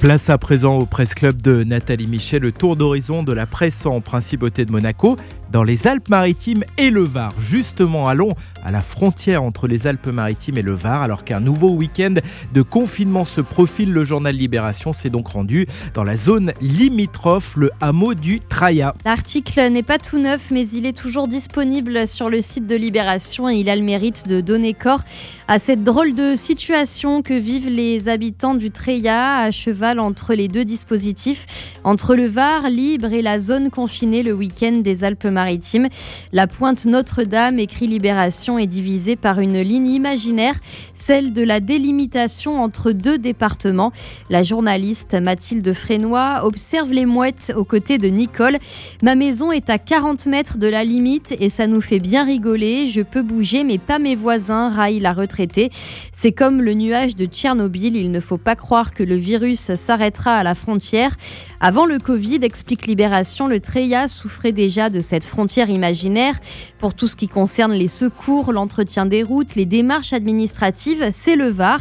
Place à présent au Presse Club de Nathalie Michel, le tour d'horizon de la presse en principauté de Monaco, dans les Alpes-Maritimes et le Var. Justement, allons à la frontière entre les Alpes-Maritimes et le Var, alors qu'un nouveau week-end de confinement se profile. Le journal Libération s'est donc rendu dans la zone limitrophe, le hameau du Traya. L'article n'est pas tout neuf, mais il est toujours disponible sur le site de Libération et il a le mérite de donner corps à cette drôle de situation que vivent les habitants du Tréilhas à cheval entre les deux dispositifs, entre le Var libre et la zone confinée le week-end des Alpes-Maritimes. La pointe Notre-Dame, écrit Libération, est divisée par une ligne imaginaire, celle de la délimitation entre deux départements. La journaliste Mathilde Freynois observe les mouettes aux côtés de Nicole. « Ma maison est à 40 mètres de la limite et ça nous fait bien rigoler. Je peux bouger mais pas mes voisins », raille la retraitée. C'est comme le nuage de Tchernobyl, il ne faut pas croire que le virus s'arrêtera à la frontière. Avant le Covid, explique Libération, le Tréilhas souffrait déjà de cette frontière imaginaire. Pour tout ce qui concerne les secours, l'entretien des routes, les démarches administratives, c'est le Var.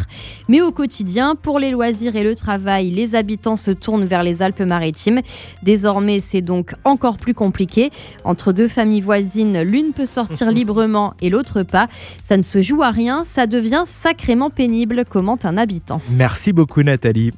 Mais au quotidien, pour les loisirs et le travail, les habitants se tournent vers les Alpes-Maritimes. Désormais, c'est donc encore plus compliqué. Entre deux familles voisines, l'une peut sortir librement et l'autre pas. Ça ne se joue à rien, ça devient sacrément pénible, commente un habitant. Merci beaucoup Nathalie.